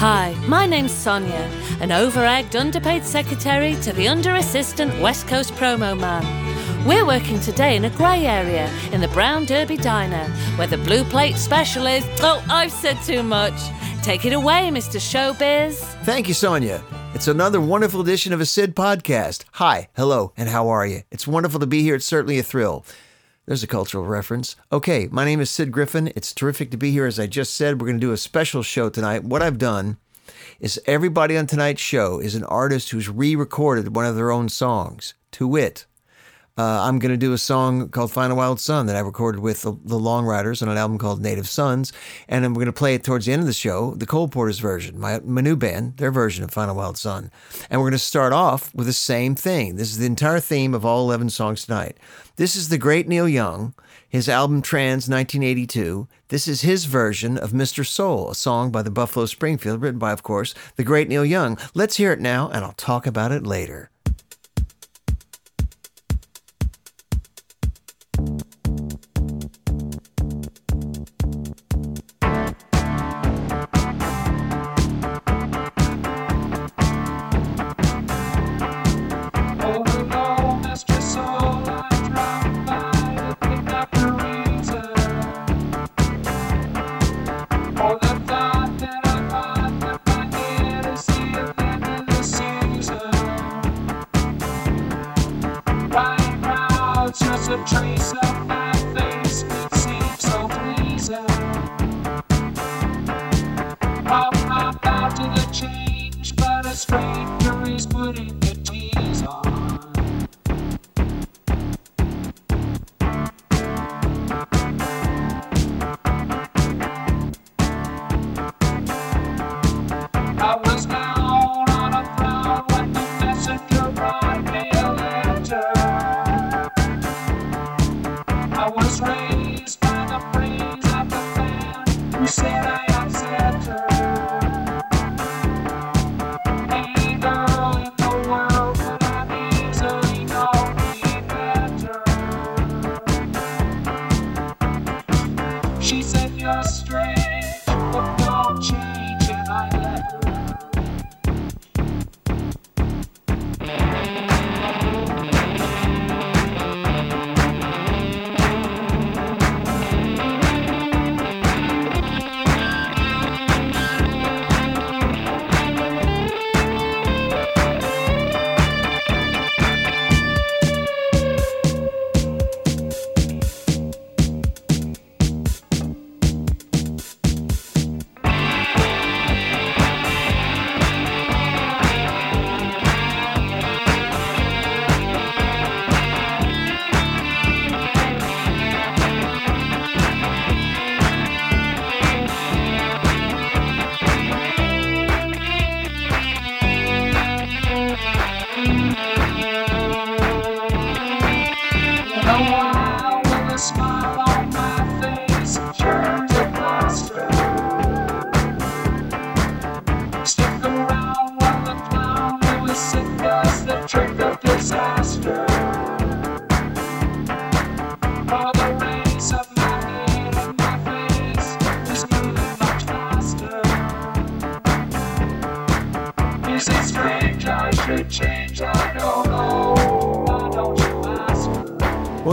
Hi, my name's Sonia, an over-egged, underpaid secretary to the under-assistant West Coast promo man. We're working today in a grey area in the Brown Derby Diner, where the blue plate special is... Oh, I've said too much. Take it away, Mr. Showbiz. Thank you, Sonia. It's another wonderful edition of a Sid podcast. Hi, hello, and how are you? It's wonderful to be here. It's certainly a thrill. There's a cultural reference. Okay, my name is Sid Griffin. It's terrific to be here. As I just said, we're going to do a special show tonight. What I've done is everybody on tonight's show is an artist who's re-recorded one of their own songs, to wit. I'm going to do a song called Find a Wild Son that I recorded with the Long Riders on an album called Native Sons, and I'm going to play it towards the end of the show, the Cole Porter's version, my new band, their version of Find a Wild Son. And we're going to start off with the same thing. This is the entire theme of all 11 songs tonight. This is the great Neil Young, his album Trans, 1982. This is his version of Mr. Soul, a song by the Buffalo Springfield, written by, of course, the great Neil Young. Let's hear it now, and I'll talk about it later.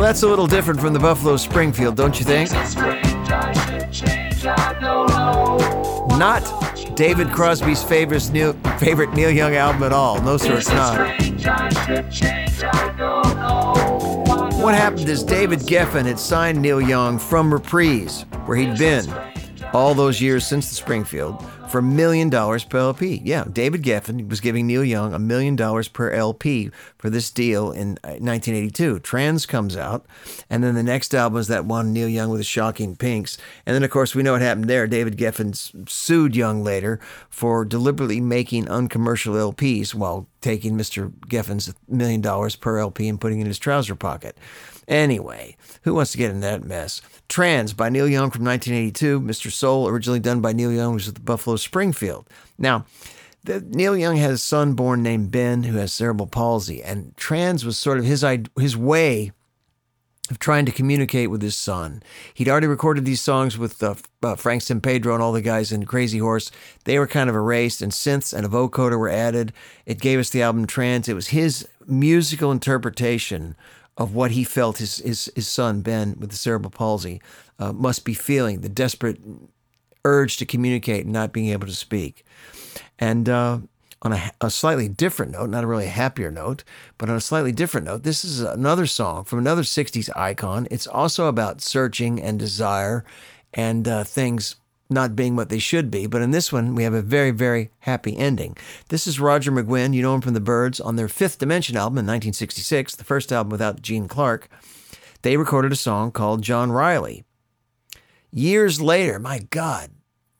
That's a little different from the Buffalo Springfield, don't you think? Not David Crosby's favorite Neil Young album at all. No, sir, it's not. What happened is David Geffen had signed Neil Young from Reprise, where he'd been all those years since the Springfield, for $1 million per LP. Yeah, David Geffen was giving Neil Young $1 million per LP for this deal in 1982. Trans comes out, and then the next album is that one, Neil Young with the Shocking Pinks. And then, of course, we know what happened there. David Geffen sued Young later for deliberately making uncommercial LPs while taking Mr. Geffen's $1 million per LP and putting it in his trouser pocket. Anyway, who wants to get in that mess? Trans by Neil Young from 1982. Mr. Soul, originally done by Neil Young, was with the Buffalo Springfield. Now, Neil Young had a son born named Ben who has cerebral palsy, and Trans was sort of his way of trying to communicate with his son. He'd already recorded these songs with Frank Sempedro and all the guys in Crazy Horse. They were kind of erased, and synths and a vocoder were added. It gave us the album Trans. It was his musical interpretation of what he felt his son, Ben, with the cerebral palsy, must be feeling, the desperate urge to communicate and not being able to speak. And on a slightly different note, not a really happier note, but on a slightly different note, this is another song from another 60s icon. It's also about searching and desire and things not being what they should be. But in this one, we have a very, very happy ending. This is Roger McGuinn. You know him from the Byrds. On their Fifth Dimension album in 1966, the first album without Gene Clark, they recorded a song called John Riley. Years later, my God,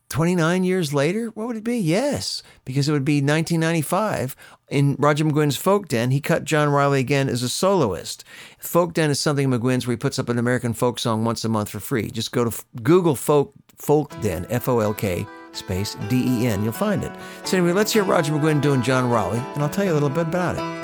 29 years later, what would it be? Yes, because it would be 1995. In Roger McGuinn's Folk Den, he cut John Riley again as a soloist. Folk Den is something McGuinn's where he puts up an American folk song once a month for free. Just go to Google Folk Den, F-O-L-K space D-E-N. You'll find it. So anyway, let's hear Roger McGuinn doing John Riley, and I'll tell you a little bit about it.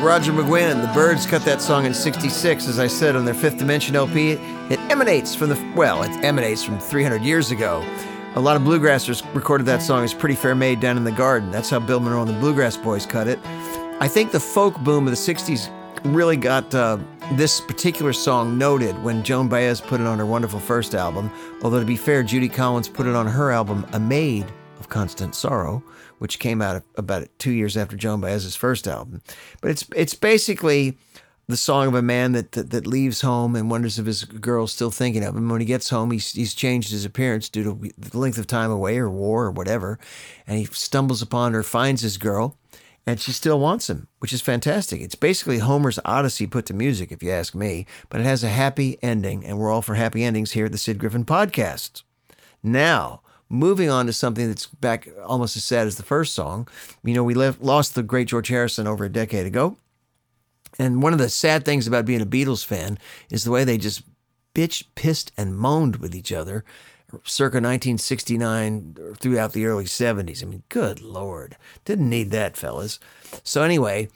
Roger McGuinn. The Byrds cut that song in 66, as I said, on their Fifth Dimension LP. It emanates from it emanates from 300 years ago. A lot of bluegrassers recorded that song as Pretty Fair Maid down in the garden. That's how Bill Monroe and the Bluegrass Boys cut it. I think the folk boom of the 60s really got this particular song noted when Joan Baez put it on her wonderful first album, although to be fair, Judy Collins put it on her album, A Maid of Constant Sorrow, which came out about 2 years after Joan Baez's first album. But it's basically the song of a man that leaves home and wonders if his girl's still thinking of him. When he gets home, he's changed his appearance due to the length of time away or war or whatever. And he stumbles upon her, finds his girl, and she still wants him, which is fantastic. It's basically Homer's Odyssey put to music, if you ask me, but it has a happy ending, and we're all for happy endings here at the Sid Griffin Podcast. Now, moving on to something that's back almost as sad as the first song. You know, we lost the great George Harrison over a decade ago. And one of the sad things about being a Beatles fan is the way they just bitched, pissed, and moaned with each other circa 1969 throughout the early 70s. I mean, good Lord. Didn't need that, fellas. So anyway,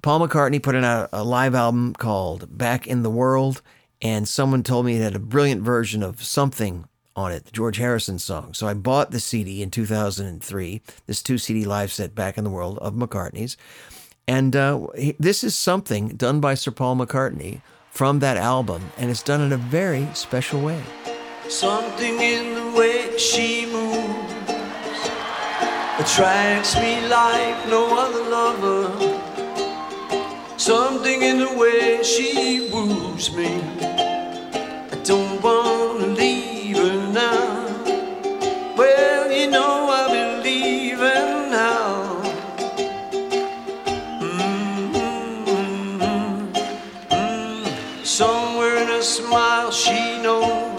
Paul McCartney put out a live album called Back in the World, and someone told me it had a brilliant version of Something on it, the George Harrison song. So I bought the CD in 2003, this 2-CD live set, Back in the World, of McCartney's. And this is Something, done by Sir Paul McCartney, from that album, and it's done in a very special way. Something in the way she moves attracts me like no other lover. Something in the way she woos me, I don't want to leave her now. Well, you know I believe her now. Somewhere in a smile she knows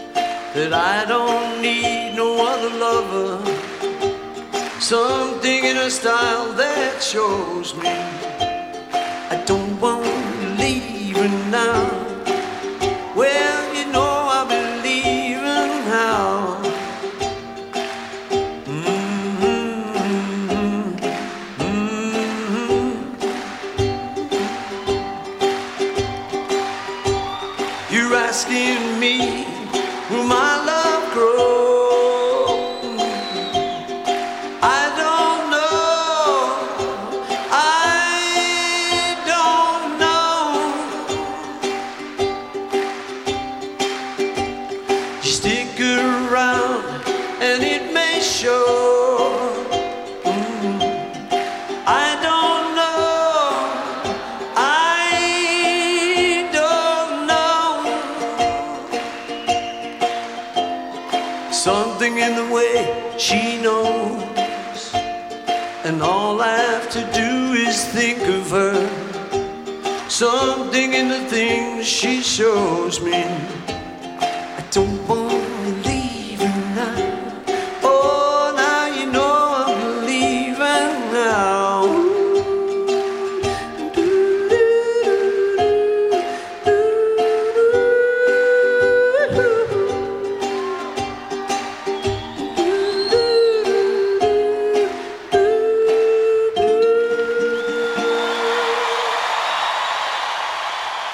that I don't need no other lover. Something in her style that shows me I don't want to leave her now. Well, you know I believe in how. You're asking me, will my love grow? I don't know, I don't know. You stick around and it may show. She knows, and all I have to do is think of her. Something in the things she shows me, I don't want to leave her now. Oh, now you know I'm leaving now.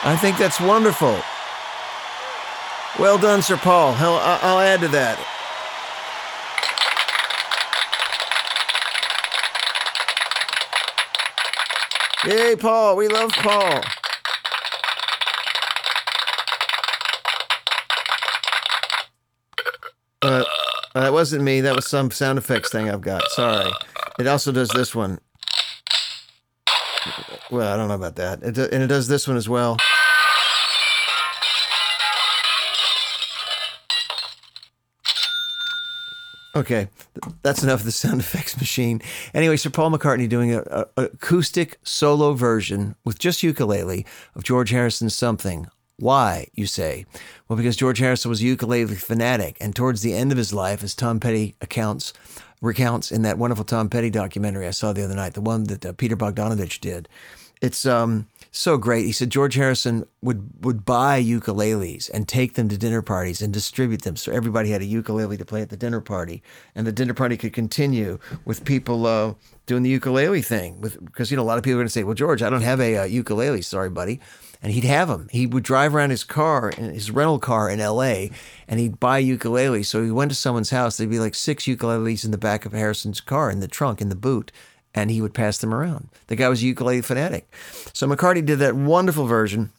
I think that's wonderful. Well done, Sir Paul. Hell, I'll add to that. Yay, Paul. We love Paul. That wasn't me. That was some sound effects thing I've got. Sorry. It also does this one. Well, I don't know about that. And it does this one as well. Okay, that's enough of the sound effects machine. Anyway, Sir Paul McCartney doing an acoustic solo version with just ukulele of George Harrison's Something. Why, you say? Well, because George Harrison was a ukulele fanatic, and towards the end of his life, as Tom Petty recounts in that wonderful Tom Petty documentary I saw the other night, the one that Peter Bogdanovich did. It's so great. He said George Harrison would buy ukuleles and take them to dinner parties and distribute them. So everybody had a ukulele to play at the dinner party, and the dinner party could continue with people doing the ukulele thing. Because, you know, a lot of people are going to say, well, George, I don't have a ukulele. Sorry, buddy. And he'd have them. He would drive around his rental car in L.A., and he'd buy ukuleles. So he went to someone's house. There'd be like 6 ukuleles in the back of Harrison's car, in the trunk, in the boot, and he would pass them around. The guy was a ukulele fanatic. So McCartney did that wonderful version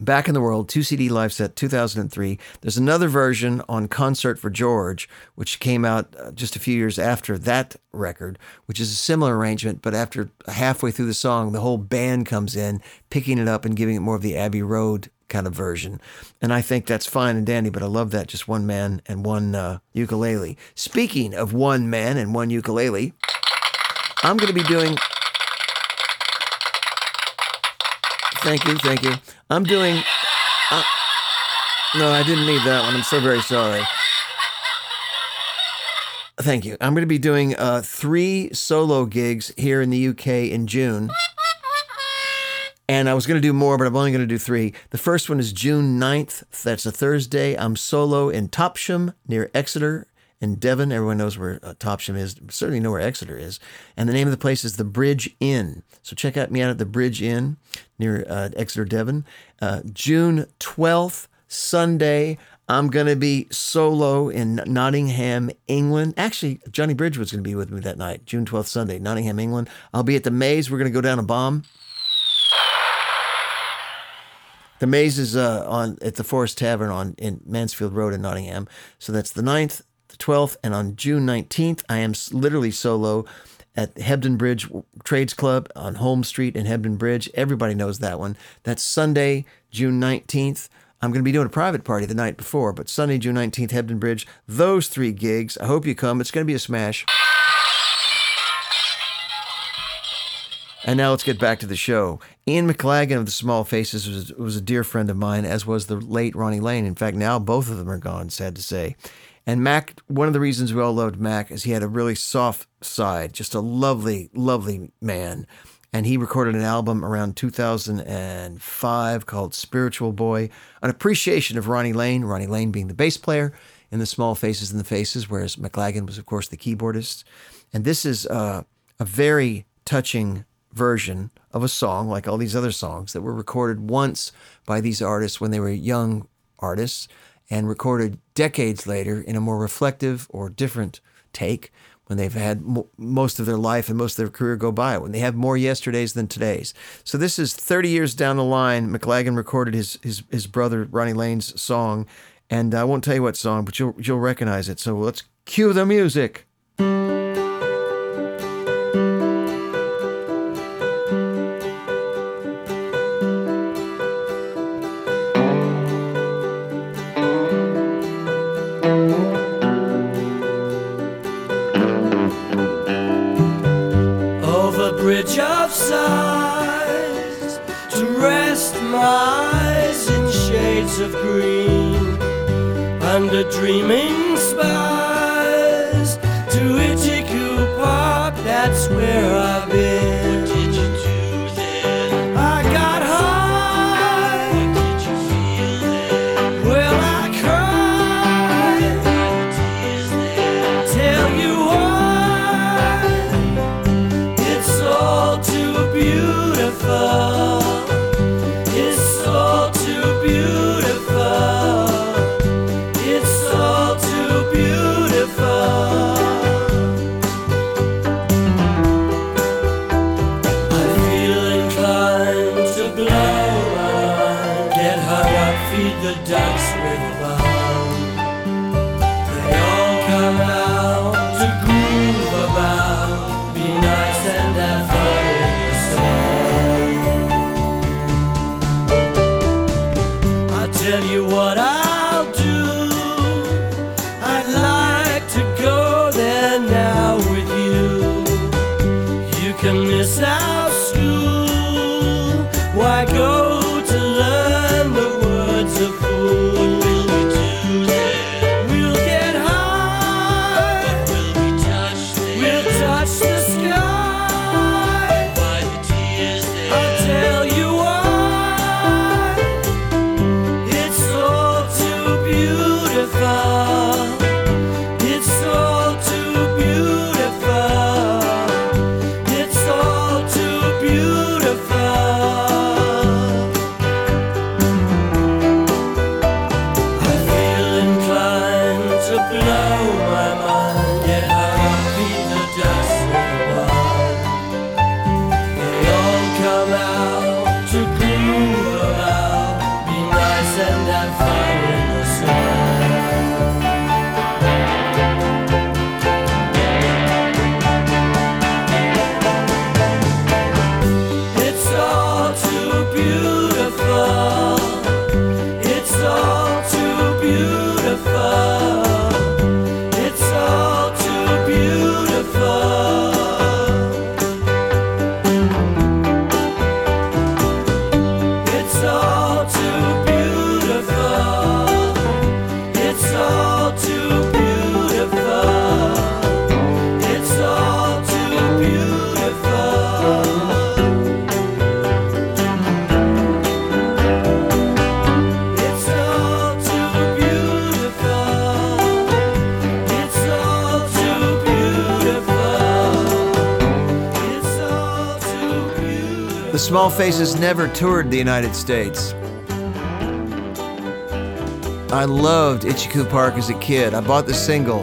Back in the World, 2-CD live set, 2003. There's another version on Concert for George, which came out just a few years after that record, which is a similar arrangement, but after halfway through the song, the whole band comes in, picking it up and giving it more of the Abbey Road kind of version. And I think that's fine and dandy, but I love that. Just one man and one ukulele. Speaking of one man and one ukulele, I'm going to be doing... Thank you. I'm doing... No, I didn't need that one. I'm so very sorry. Thank you. I'm going to be doing 3 solo gigs here in the UK in June. And I was going to do more, but I'm only going to do 3. The first one is June 9th. That's a Thursday. I'm solo in Topsham near Exeter in Devon. Everyone knows where Topsham is. Certainly know where Exeter is. And the name of the place is The Bridge Inn. So check me out at The Bridge Inn near Exeter, Devon. June 12th, Sunday, I'm going to be solo in Nottingham, England. Actually, Johnny Bridge was going to be with me that night, June 12th, Sunday, Nottingham, England. I'll be at the Maze. We're going to go down a bomb. The Maze is at the Forest Tavern in Mansfield Road in Nottingham. So that's the 9th. 12th, and on June 19th, I am literally solo at Hebden Bridge Trades Club on Holmes Street in Hebden Bridge. Everybody knows that one. That's Sunday, June 19th. I'm going to be doing a private party the night before, but Sunday, June 19th, Hebden Bridge. Those 3 gigs. I hope you come. It's going to be a smash. And now let's get back to the show. Ian McLagan of the Small Faces was a dear friend of mine, as was the late Ronnie Lane. In fact, now both of them are gone, sad to say. And Mac, one of the reasons we all loved Mac is he had a really soft side, just a lovely, lovely man. And he recorded an album around 2005 called Spiritual Boy, an appreciation of Ronnie Lane being the bass player in the Small Faces and the Faces, whereas McLagan was, of course, the keyboardist. And this is a very touching version of a song, like all these other songs, that were recorded once by these artists when they were young artists, and recorded decades later in a more reflective or different take when they've had most of their life and most of their career go by, when they have more yesterdays than todays. So this is 30 years down the line. McLagan recorded his brother Ronnie Lane's song, and I won't tell you what song, but you'll recognize it. So let's cue the music. Of green under dreaming skies to Itchycoo Park, that's where I've been. What did you do then? I got high. What did you feel then? Well, I cried. Tell you why. It's all too beautiful. It's all too The Small Faces never toured the United States. I loved Itchycoo Park as a kid. I bought the single.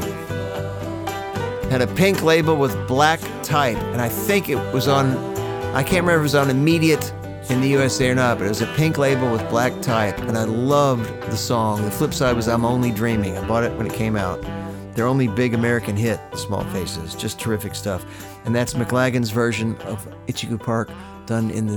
Had a pink label with black type, and I think it was on, I can't remember if it was on Immediate in the USA or not, but it was a pink label with black type, and I loved the song. The flip side was I'm Only Dreaming. I bought it when it came out. Their only big American hit, The Small Faces. Just terrific stuff. And that's McLagan's version of Itchycoo Park, done in the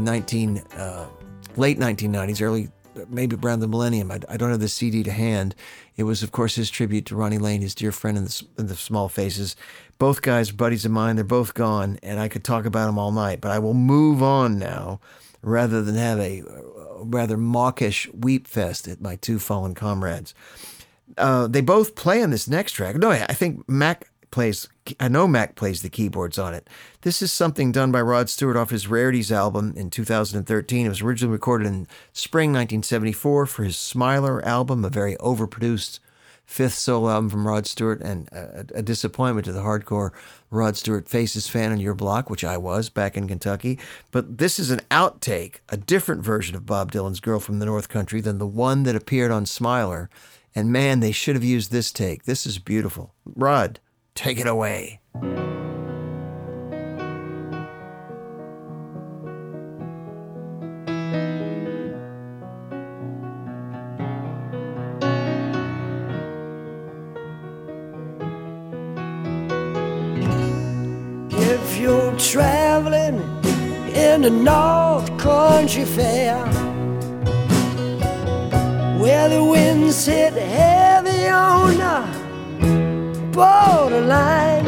late 1990s, early, maybe around the millennium. I don't have the CD to hand. It was, of course, his tribute to Ronnie Lane, his dear friend in the Small Faces. Both guys are buddies of mine. They're both gone, and I could talk about them all night. But I will move on now rather than have a rather mawkish weep fest at my two fallen comrades. They both play on this next track. No, I think Mac plays the keyboards on it. This is something done by Rod Stewart off his Rarities album in 2013. It was originally recorded in spring 1974 for his Smiler album, a very overproduced fifth solo album from Rod Stewart, and a disappointment to the hardcore Rod Stewart Faces fan on your block, which I was back in Kentucky. But this is an outtake, a different version of Bob Dylan's Girl from the North Country than the one that appeared on Smiler. And man, they should have used this take. This is beautiful. Rod, take it away. If you're traveling in the North Country Fair, where the winds hit heavy on the borderline,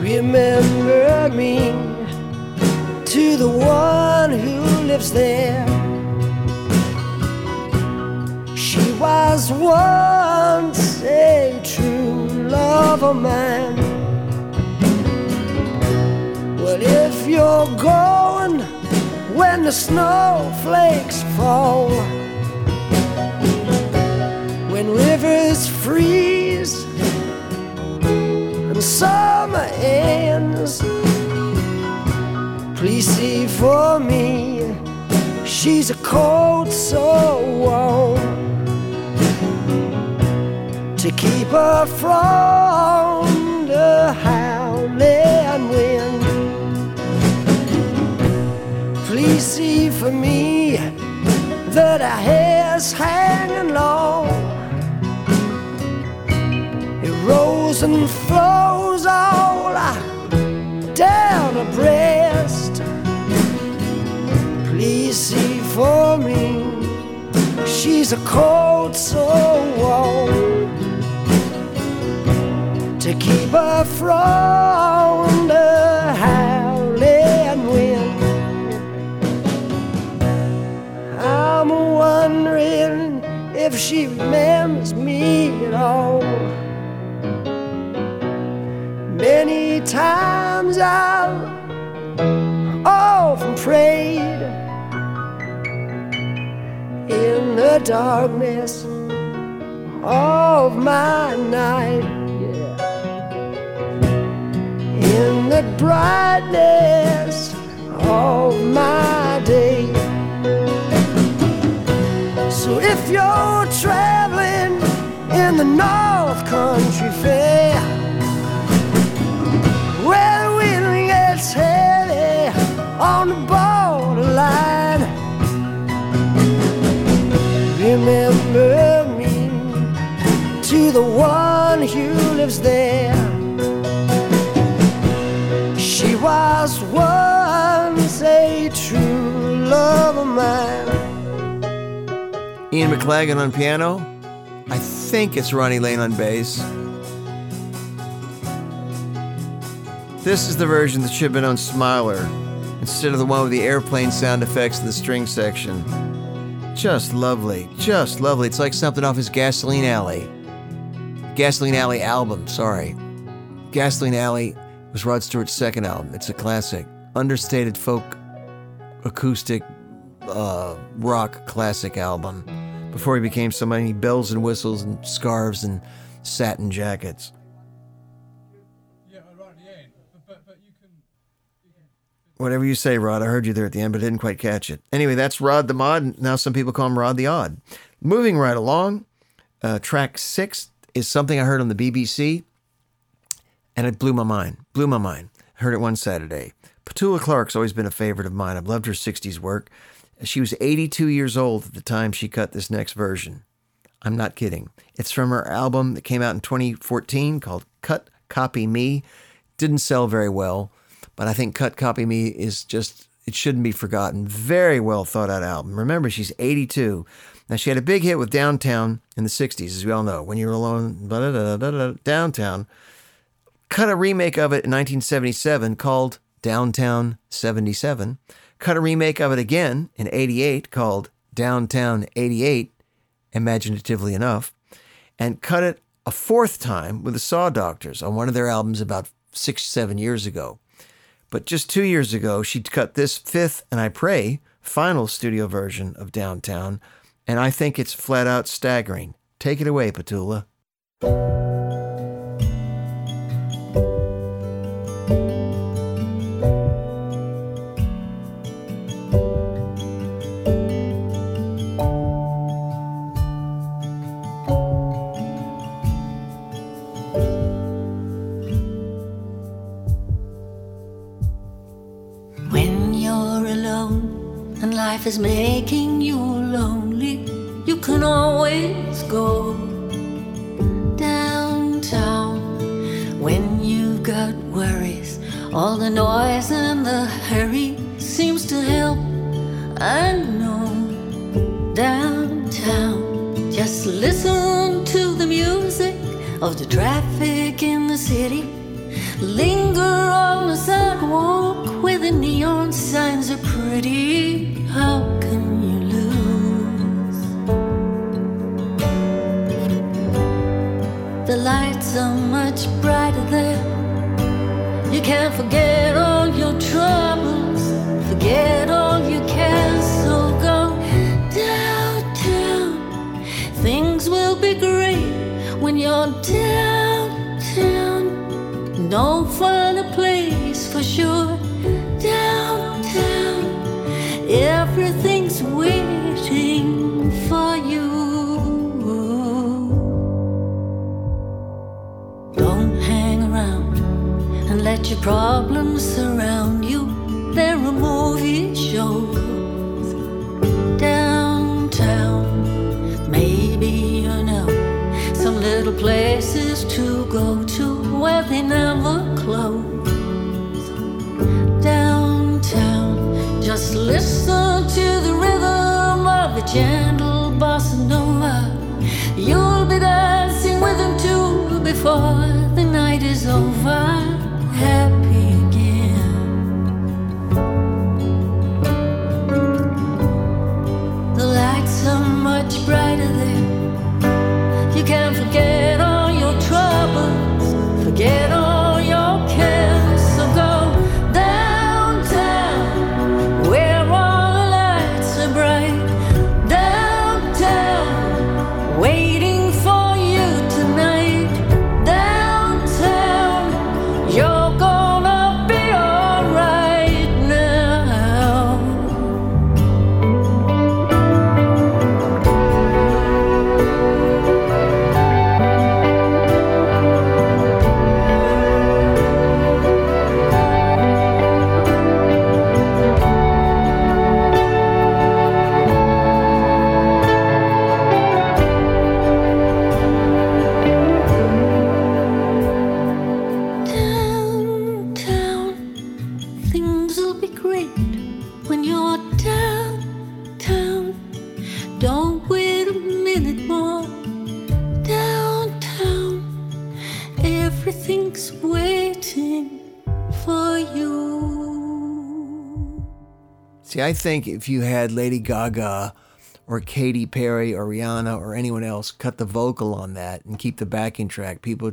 remember me to the one who lives there. She was once a true love of mine. Well, if you're going when the snowflakes fall, when rivers freeze and summer ends, please see for me, she's a coat so warm to keep her from the howling wind. Please see for me that her hair's hanging long, it rolls and flows all down her breast. Please see for me, she's a coat so warm to keep her from the howling wind. I'm wondering if she remembers me at all. Many times I've often prayed in the darkness of my night, yeah, in the brightness of my day. So if you're traveling in the North Country Fair, where the wind gets heavy on the borderline, remember me to the one who lives there. She was once a true love of mine. Ian McLagan on piano. I think it's Ronnie Lane on bass. This is the version that should have been on Smiler, instead of the one with the airplane sound effects in the string section. Just lovely, just lovely. It's like something off his Gasoline Alley album, sorry. Gasoline Alley was Rod Stewart's second album. It's a classic, understated folk, acoustic, rock classic album. Before he became so many bells and whistles and scarves and satin jackets. Yeah, right, yeah. But you can Whatever you say, Rod. I heard you there at the end, but I didn't quite catch it. Anyway, that's Rod the Mod. Now some people call him Rod the Odd. Moving right along, track 6 is something I heard on the BBC, and it blew my mind. I heard it one Saturday. Petula Clark's always been a favorite of mine. I've loved her 60s work. She was 82 years old at the time she cut this next version. I'm not kidding. It's from her album that came out in 2014 called Cut, Copy Me. Didn't sell very well, but I think Cut, Copy Me is just, it shouldn't be forgotten. Very well thought out album. Remember, she's 82. Now, she had a big hit with Downtown in the 60s, as we all know. When You're Alone, blah, blah, blah, blah, Downtown. Cut a remake of it in 1977 called Downtown 77. Cut a remake of it again in 88 called Downtown 88, imaginatively enough, and cut it a fourth time with the Saw Doctors on one of their albums about 6-7 years ago. But just 2 years ago, she cut this fifth, and I pray, final studio version of Downtown, and I think it's flat out staggering. Take it away, Petula. Life is making you lonely. You can always go downtown. When you've got worries, all the noise and the hurry seems to help. I know downtown. Just listen to the music of the traffic in the city. Linger on the sidewalk where the neon signs are pretty. How can you lose? The lights are much brighter there. You can't forget all your troubles, forget all your cares, so go downtown. Things will be great when you're downtown. No finer place for sure, downtown. Everything's waiting for you. Don't hang around and let your problems surround you. There are movie shows downtown. Maybe you know some little places to go to where they never close downtown. Just listen to the rhythm of a gentle bossa nova. You'll be dancing with them too before the night is over. Happy again. The lights are much brighter there. You can't forget all your troubles. Get all your cares, so go downtown, where all the lights are bright. Downtown, waiting for you tonight. Downtown, you're gonna be alright now. I think if you had Lady Gaga or Katy Perry or Rihanna or anyone else cut the vocal on that and keep the backing track, people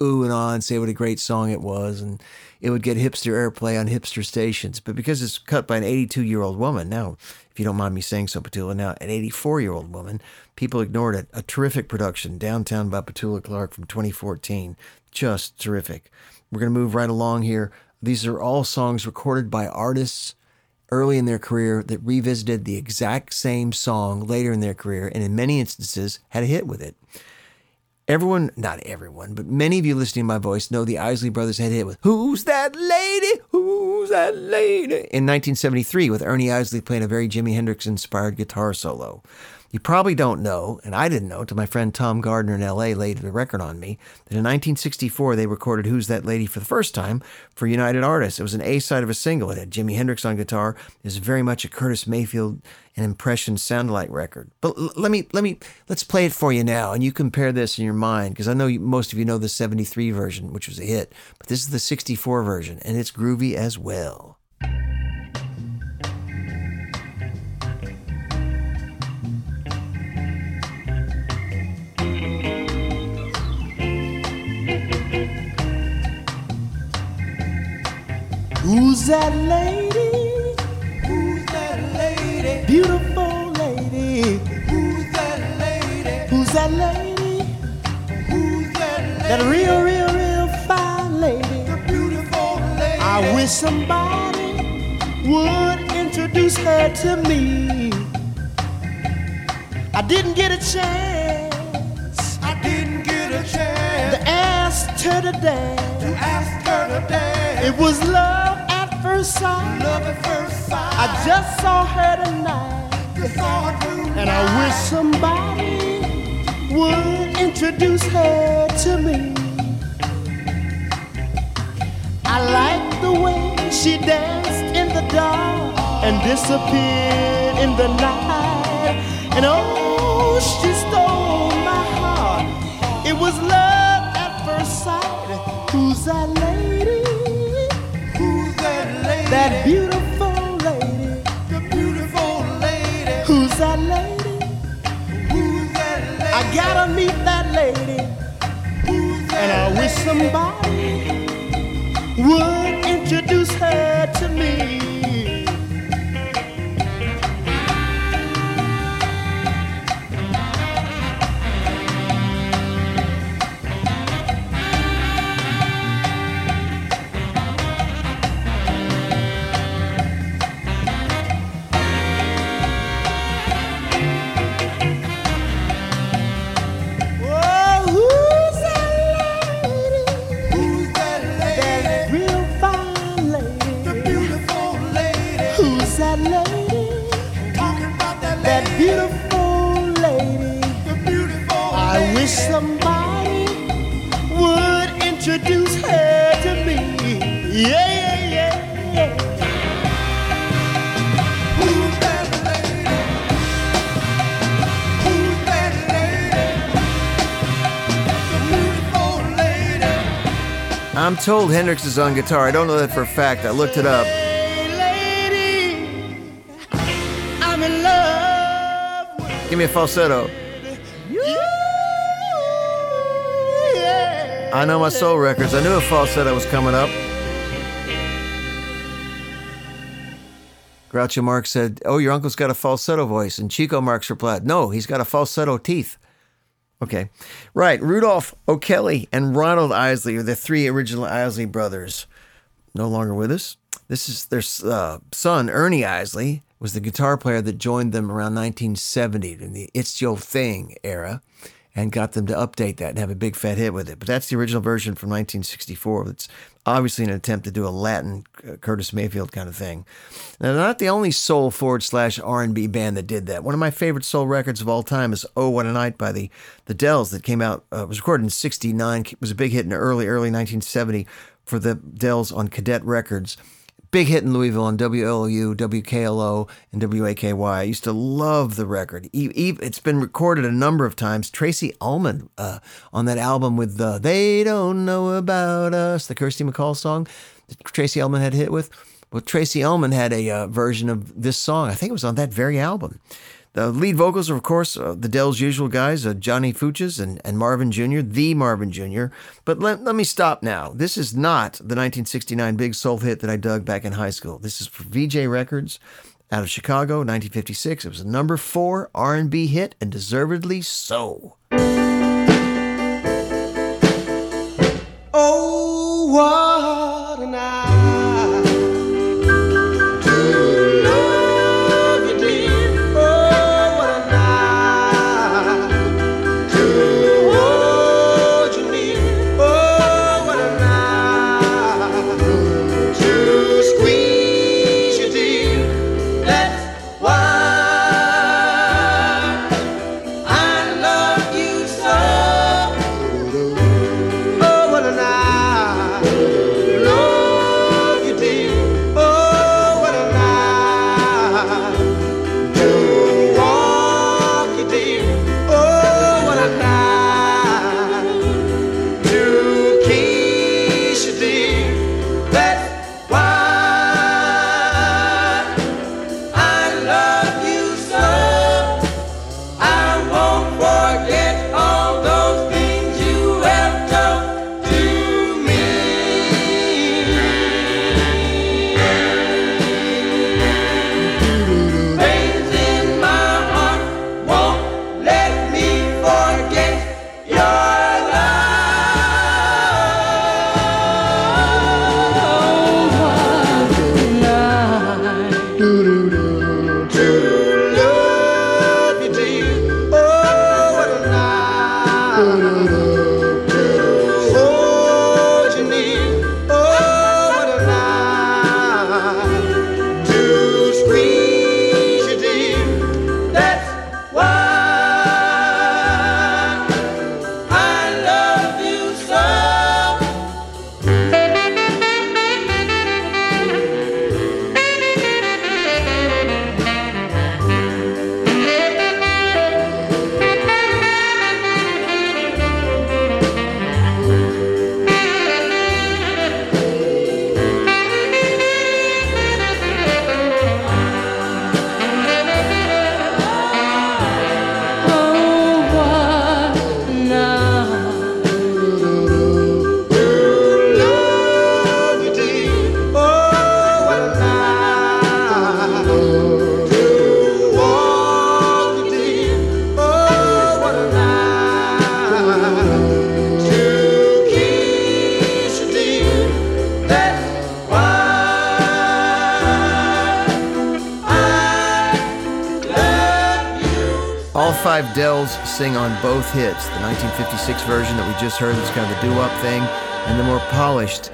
ooh and on and say what a great song it was, and it would get hipster airplay on hipster stations. But because it's cut by an 82-year-old woman, now, if you don't mind me saying so, Petula, now an 84-year-old woman, people ignored it. A terrific production, Downtown by Petula Clark from 2014. Just terrific. We're going to move right along here. These are all songs recorded by artists early in their career that revisited the exact same song later in their career, and in many instances had a hit with it. Everyone, not everyone, but many of you listening to my voice know the Isley Brothers had a hit with "Who's That Lady? Who's That Lady?" in 1973 with Ernie Isley playing a very Jimi Hendrix-inspired guitar solo. You probably don't know, and I didn't know until my friend Tom Gardner in L.A. laid the record on me, that in 1964 they recorded "Who's That Lady" for the first time for United Artists. It was an A-side of a single. It had Jimi Hendrix on guitar. It was very much a Curtis Mayfield and impression sound-alike record. But let's play it for you now, and you compare this in your mind, because I know most of you know the 73 version, which was a hit, but this is the 64 version, and it's groovy as well. Who's that lady? Who's that lady? Beautiful lady. Who's that lady? Who's that lady? Who's that lady? That real, real, real fine lady. The beautiful lady. I wish somebody would introduce her to me. I didn't get a chance. I didn't get a chance to ask her to dance. To ask her to dance. It was love. Love at first sight. I just saw her tonight, and I wish somebody would introduce her to me. I like the way she danced in the dark and disappeared in the night, and oh, she stole my heart. It was love at first sight. Who's that lady? That beautiful lady, the beautiful lady. Who's that lady? Who's that lady? I gotta meet that lady. Who's that and I lady? Wish somebody would introduce her to me. I'm told Hendrix is on guitar. I don't know that for a fact. I looked it up. Lady, I'm in love. Give me a falsetto. You, yeah. I know my soul records. I knew a falsetto was coming up. Groucho Marx said, "Oh, your uncle's got a falsetto voice." And Chico Marx replied, "No, he's got a falsetto teeth." Okay, right. Rudolph O'Kelly and Ronald Isley are the three original Isley brothers. No longer with us. This is their son, Ernie Isley, was the guitar player that joined them around 1970 in the It's Yo Thing era and got them to update that and have a big fat hit with it. But that's the original version from 1964. It's obviously an attempt to do a Latin Curtis Mayfield kind of thing. Now, they're not the only soul / R&B band that did that. One of my favorite soul records of all time is "Oh, What a Night" by the Dells that came out, was recorded in 69. It was a big hit in early 1970 for the Dells on Cadet Records. Big hit in Louisville on WLOU, WKLO, and WAKY. I used to love the record. It's been recorded a number of times. Tracy Ullman on that album with the "They Don't Know About Us," the Kirsty MacColl song that Tracy Ullman had a hit with. Well, Tracy Ullman had a version of this song. I think it was on that very album. The lead vocals are, of course, the Dells' usual guys, Johnny Fuchs and Marvin Jr., the Marvin Jr. But let me stop now. This is not the 1969 big soul hit that I dug back in high school. This is for VJ Records out of Chicago, 1956. It was a #4 R&B hit, and deservedly so. Oh, what a night. Dells sing on both hits, the 1956 version that we just heard, that's kind of the doo-wop thing, and the more polished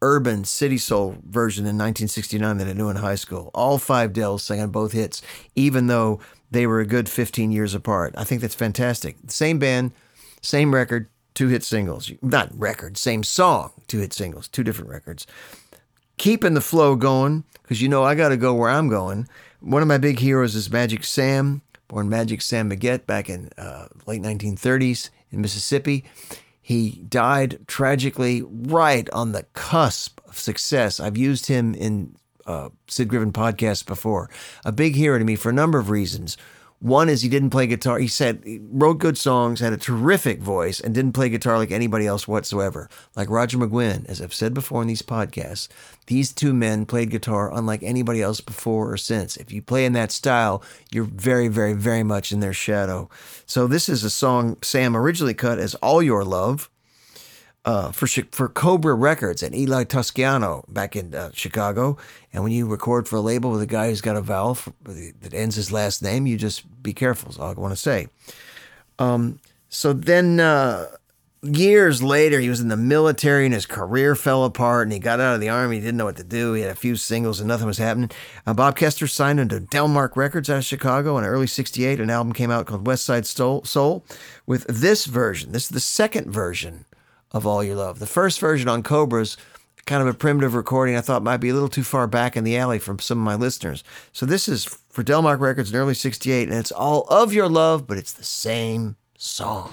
urban city soul version in 1969 that I knew in high school. All five Dells sang on both hits, even though they were a good 15 years apart. I think that's fantastic. Same band, same record, two-hit singles. Not record, same song, two-hit singles, two different records. Keeping the flow going, because you know I got to go where I'm going. One of my big heroes is Magic Sam, born Magic Sam Maghett back in late 1930s in Mississippi. He died tragically right on the cusp of success. I've used him in Sid Griffin podcasts before. A big hero to me for a number of reasons. One is he didn't play guitar. He wrote good songs, had a terrific voice, and didn't play guitar like anybody else whatsoever. Like Roger McGuinn, as I've said before in these podcasts, these two men played guitar unlike anybody else before or since. If you play in that style, you're very, very, very much in their shadow. So this is a song Sam originally cut as All Your Love for Cobra Records and Eli Toscano back in Chicago. And when you record for a label with a guy who's got a vowel that ends his last name, you just be careful is all I want to say. So then years later, he was in the military and his career fell apart and he got out of the Army. He didn't know what to do. He had a few singles and nothing was happening. Bob Kester signed into Delmark Records out of Chicago in early 68. An album came out called West Side Soul with this version. This is the second version of All Your Love. The first version on Cobra's kind of a primitive recording I thought might be a little too far back in the alley from some of my listeners. So this is for Delmark Records in early 68, and it's All of Your Love, but it's the same song.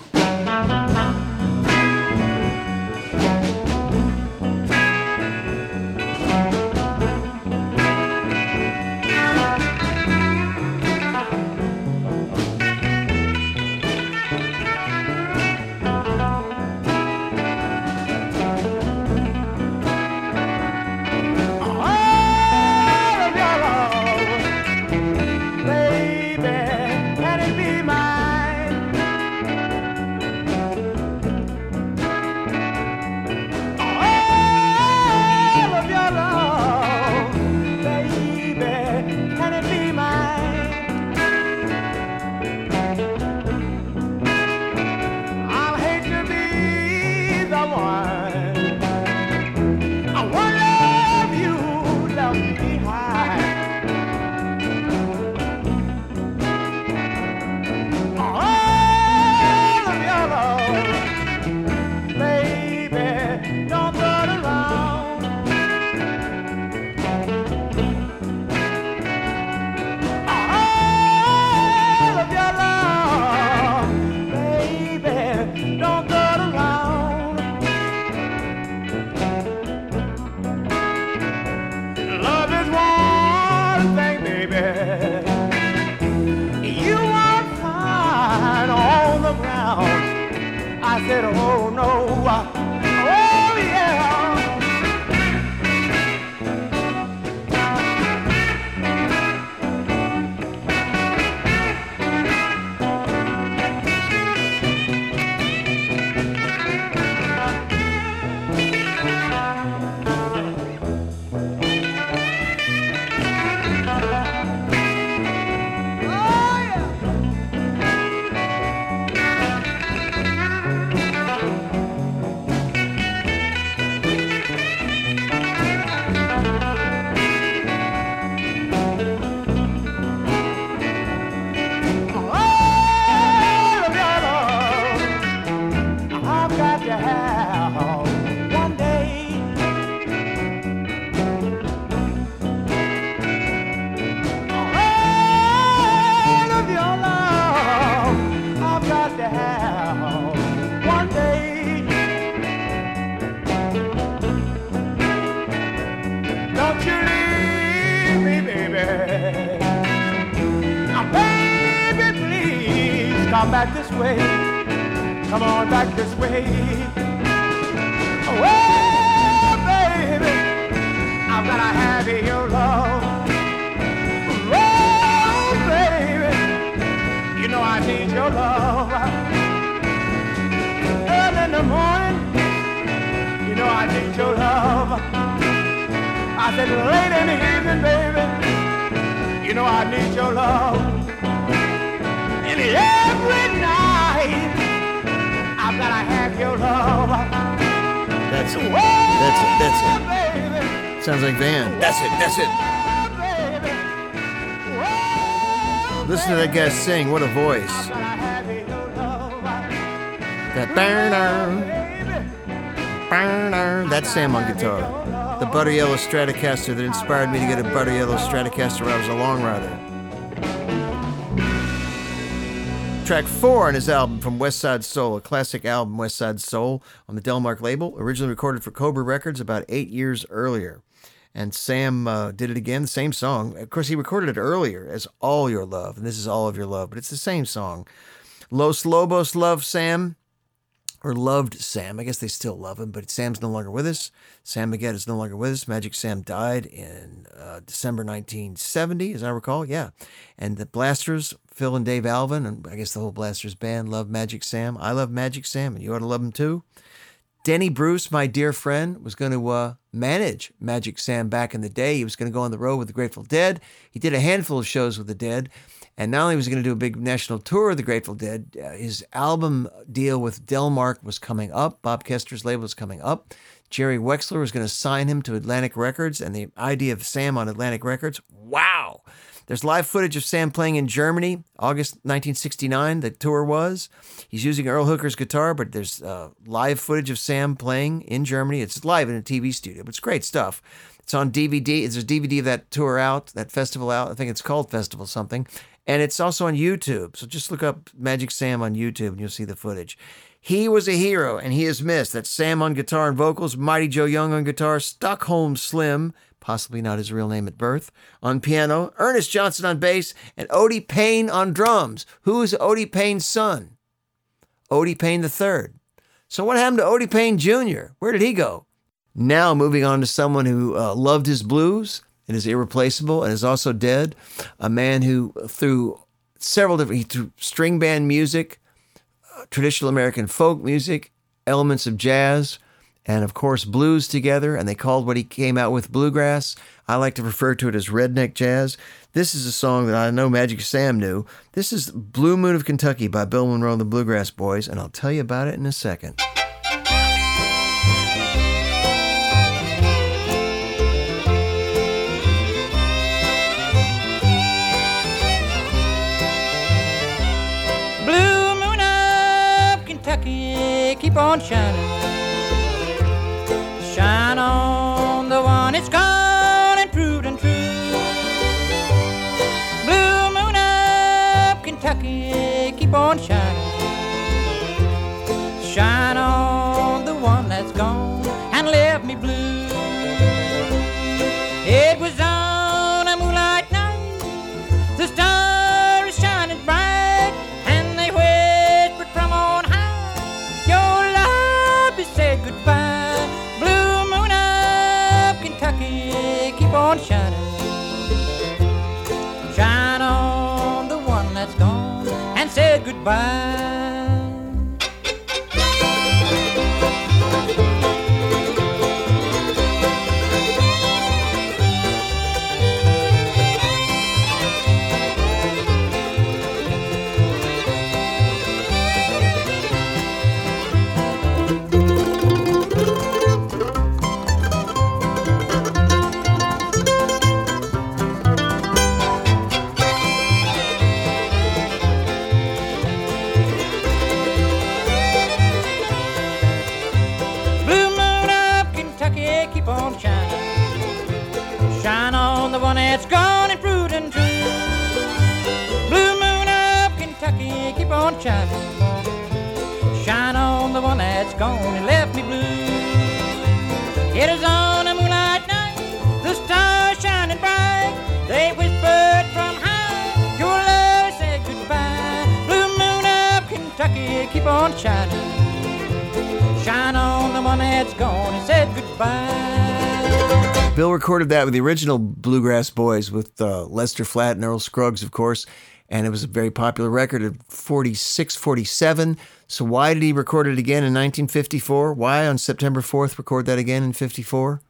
Now back this way, come on back this way. Oh baby, I'm gonna have your love. Oh baby, you know I need your love. Early in the morning, you know I need your love. I said late in the evening, baby, you know I need your love. Every night, I've got to have your love. That's it. That's it. Sounds like Van. That's it. Listen to that guy sing. What a voice. That burner. That's Sam on guitar. The Buddy Ellis Stratocaster that inspired me to get a Buddy Ellis Stratocaster when I was a long rider. Track 4 on his album from West Side Soul, a classic album, West Side Soul, on the Delmark label, originally recorded for Cobra Records about 8 years earlier. And Sam did it again, the same song. Of course, he recorded it earlier as All Your Love, and this is All of Your Love, but it's the same song. Los Lobos loved Sam, or loved Sam. I guess they still love him, but Sam's no longer with us. Sam Maghett is no longer with us. Magic Sam died in December 1970, as I recall. Yeah. And the Blasters, Phil and Dave Alvin, and I guess the whole Blasters band, love Magic Sam. I love Magic Sam, and you ought to love him too. Denny Bruce, my dear friend, was going to manage Magic Sam back in the day. He was going to go on the road with the Grateful Dead. He did a handful of shows with the Dead. And not only was he going to do a big national tour of the Grateful Dead, his album deal with Delmark was coming up. Bob Kester's label was coming up. Jerry Wexler was going to sign him to Atlantic Records, and the idea of Sam on Atlantic Records, wow! There's live footage of Sam playing in Germany, August 1969, the tour was. He's using Earl Hooker's guitar, but there's live footage of Sam playing in Germany. It's live in a TV studio, but it's great stuff. It's on DVD. There's a DVD of that tour out, that festival out. I think it's called Festival something. And it's also on YouTube. So just look up Magic Sam on YouTube and you'll see the footage. He was a hero and he is missed. That's Sam on guitar and vocals, Mighty Joe Young on guitar, Stockholm Slim, possibly not his real name at birth, on piano, Ernest Johnson on bass, and Odie Payne on drums. Who is Odie Payne's son? Odie Payne III. So what happened to Odie Payne Jr.? Where did he go? Now moving on to someone who loved his blues, and is irreplaceable and is also dead. A man who through string band music, traditional American folk music, elements of jazz, and of course blues together, and they called what he came out with bluegrass. I like to refer to it as redneck jazz. This is a song that I know Magic Sam knew. This is Blue Moon of Kentucky by Bill Monroe and the Bluegrass Boys, and I'll tell you about it in a second. Keep on shining, shine on the one that's gone and proved untrue. Blue moon up Kentucky, keep on shining, shine on the one that's gone and left me blue. It was on a moonlight night, the stars shining bright, and they whispered from on high, said goodbye. Blue moon up Kentucky, keep on shining, shine on the one that's gone and said goodbye. It's gone and fruit and true. Blue moon up Kentucky, keep on shining, shine on the one that's gone and left me blue. It is on a moonlight night, the stars shining bright, they whispered from high, your love said goodbye. Blue moon up keep on shining. Shine on the one that's gone and said goodbye. Bill recorded that with the original Bluegrass Boys with Lester Flatt and Earl Scruggs, of course. And it was a very popular record at 46, 47. So why did he record it again in 1954? Why on September 4th record that again in 54?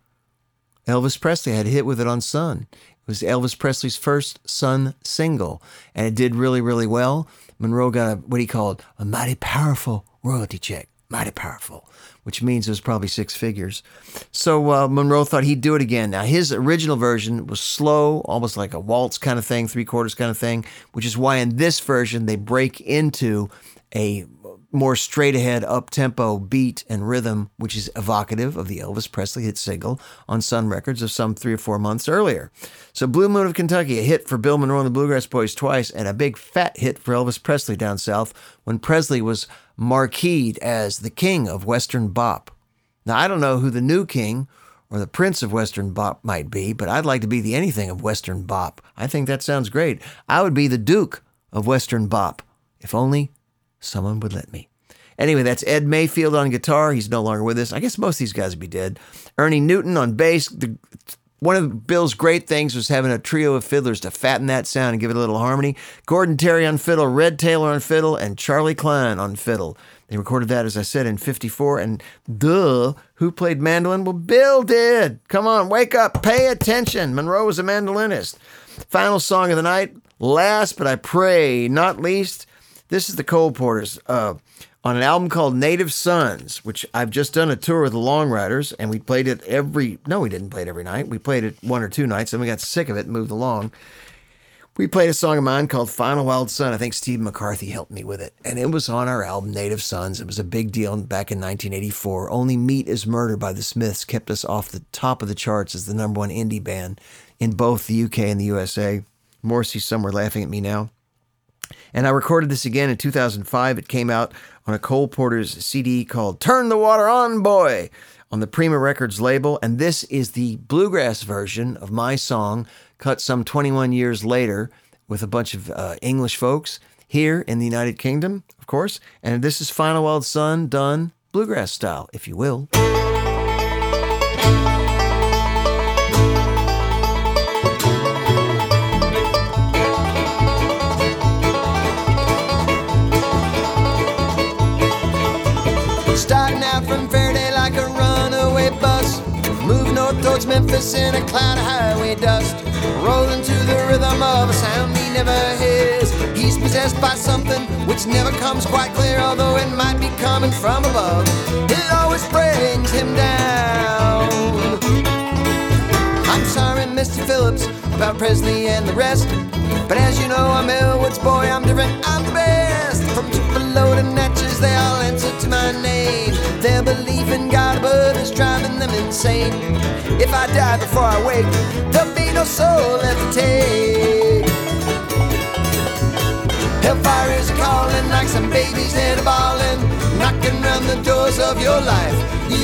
Elvis Presley had a hit with it on Sun. It was Elvis Presley's first Sun single. And it did really, really well. Monroe got what he called a mighty powerful royalty check. Mighty powerful, which means it was probably six figures. So Monroe thought he'd do it again. Now, his original version was slow, almost like a waltz kind of thing, three-quarters kind of thing, which is why in this version they break into a more straight-ahead, up-tempo beat and rhythm, which is evocative of the Elvis Presley hit single on Sun Records of some 3 or 4 months earlier. So Blue Moon of Kentucky, a hit for Bill Monroe and the Bluegrass Boys twice, and a big fat hit for Elvis Presley down south when Presley was marqueed as the king of Western Bop. Now, I don't know who the new king or the prince of Western Bop might be, but I'd like to be the anything of Western Bop. I think that sounds great. I would be the Duke of Western Bop, if only someone would let me. Anyway, that's Ed Mayfield on guitar. He's no longer with us. I guess most of these guys would be dead. Ernie Newton on bass. One of Bill's great things was having a trio of fiddlers to fatten that sound and give it a little harmony. Gordon Terry on fiddle, Red Taylor on fiddle, and Charlie Klein on fiddle. They recorded that, as I said, in 54. And who played mandolin? Well, Bill did. Come on, wake up, pay attention. Monroe was a mandolinist. Final song of the night. Last, but I pray not least, this is the Cole Porters on an album called Native Sons, which I've just done a tour with the Long Riders, and we played it we didn't play it every night. We played it one or two nights, and we got sick of it and moved along. We played a song of mine called Final Wild Sun. I think Steve McCarthy helped me with it, and it was on our album Native Sons. It was a big deal back in 1984. Only Meat is Murder by the Smiths kept us off the top of the charts as the number one indie band in both the UK and the USA. Morrissey's somewhere laughing at me now. And I recorded this again in 2005. It came out on a Cole Porter's CD called Turn the Water On, Boy! On the Prima Records label. And this is the bluegrass version of my song, cut some 21 years later with a bunch of English folks here in the United Kingdom, of course. And this is Final Wild Sun done bluegrass style, if you will. Towards Memphis in a cloud of highway dust, rolling to the rhythm of a sound he never hears. He's possessed by something which never comes quite clear, although it might be coming from above. It always brings him down. I'm sorry, Mr. Phillips, about Presley and the rest, but as you know, I'm Elwood's boy, I'm different, I'm the best. From Tupelo to Natchez, they all answer to my name. Their belief in God above is driving them insane. If I die before I wake, there'll be no soul left to take. Hellfire is calling like some babies that are bawling, knocking round the doors of your life.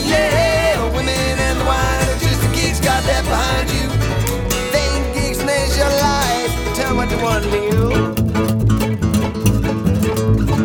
Yeah, women and the wine are just the gigs God left behind you. They ain't gigs and there's your life. Tell what you want to do.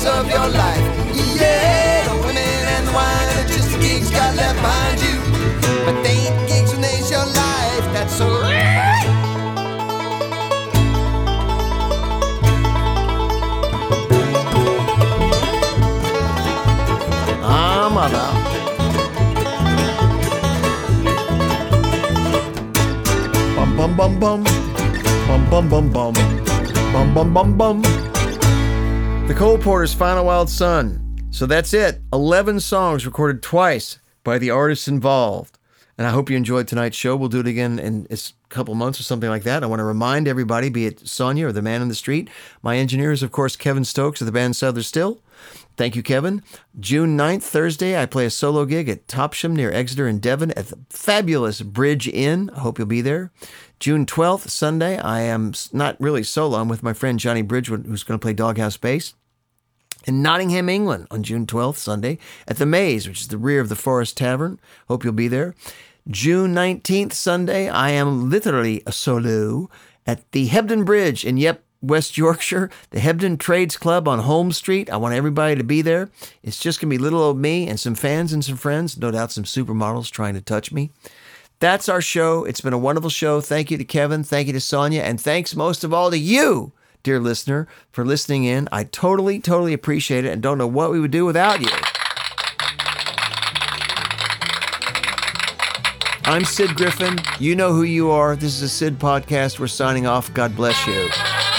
Of your life, yeah, the women and the wine are just the gigs God left behind you, but they ain't gigs when they's your life, that's so right. Ah, mother. Bum bum bum bum, bum bum bum bum, bum bum bum bum. The Cole Porter's Final Wild Sun. So that's it. 11 songs recorded twice by the artists involved. And I hope you enjoyed tonight's show. We'll do it again in a couple months or something like that. I want to remind everybody, be it Sonia or the man in the street. My engineer is, of course, Kevin Stokes of the band Southern Still. Thank you, Kevin. June 9th, Thursday, I play a solo gig at Topsham near Exeter in Devon at the fabulous Bridge Inn. I hope you'll be there. June 12th, Sunday, I am not really solo. I'm with my friend Johnny Bridgewood, who's going to play Doghouse Bass. In Nottingham, England on June 12th, Sunday, at the Maze, which is the rear of the Forest Tavern. Hope you'll be there. June 19th, Sunday, I am literally a solo at the Hebden Bridge in West Yorkshire, the Hebden Trades Club on Holmes Street. I want everybody to be there. It's just going to be little old me and some fans and some friends, no doubt some supermodels trying to touch me. That's our show. It's been a wonderful show. Thank you to Kevin. Thank you to Sonia. And thanks most of all to you, dear listener, for listening in. I totally, totally appreciate it and don't know what we would do without you. I'm Sid Griffin. You know who you are. This is a Sid podcast. We're signing off. God bless you.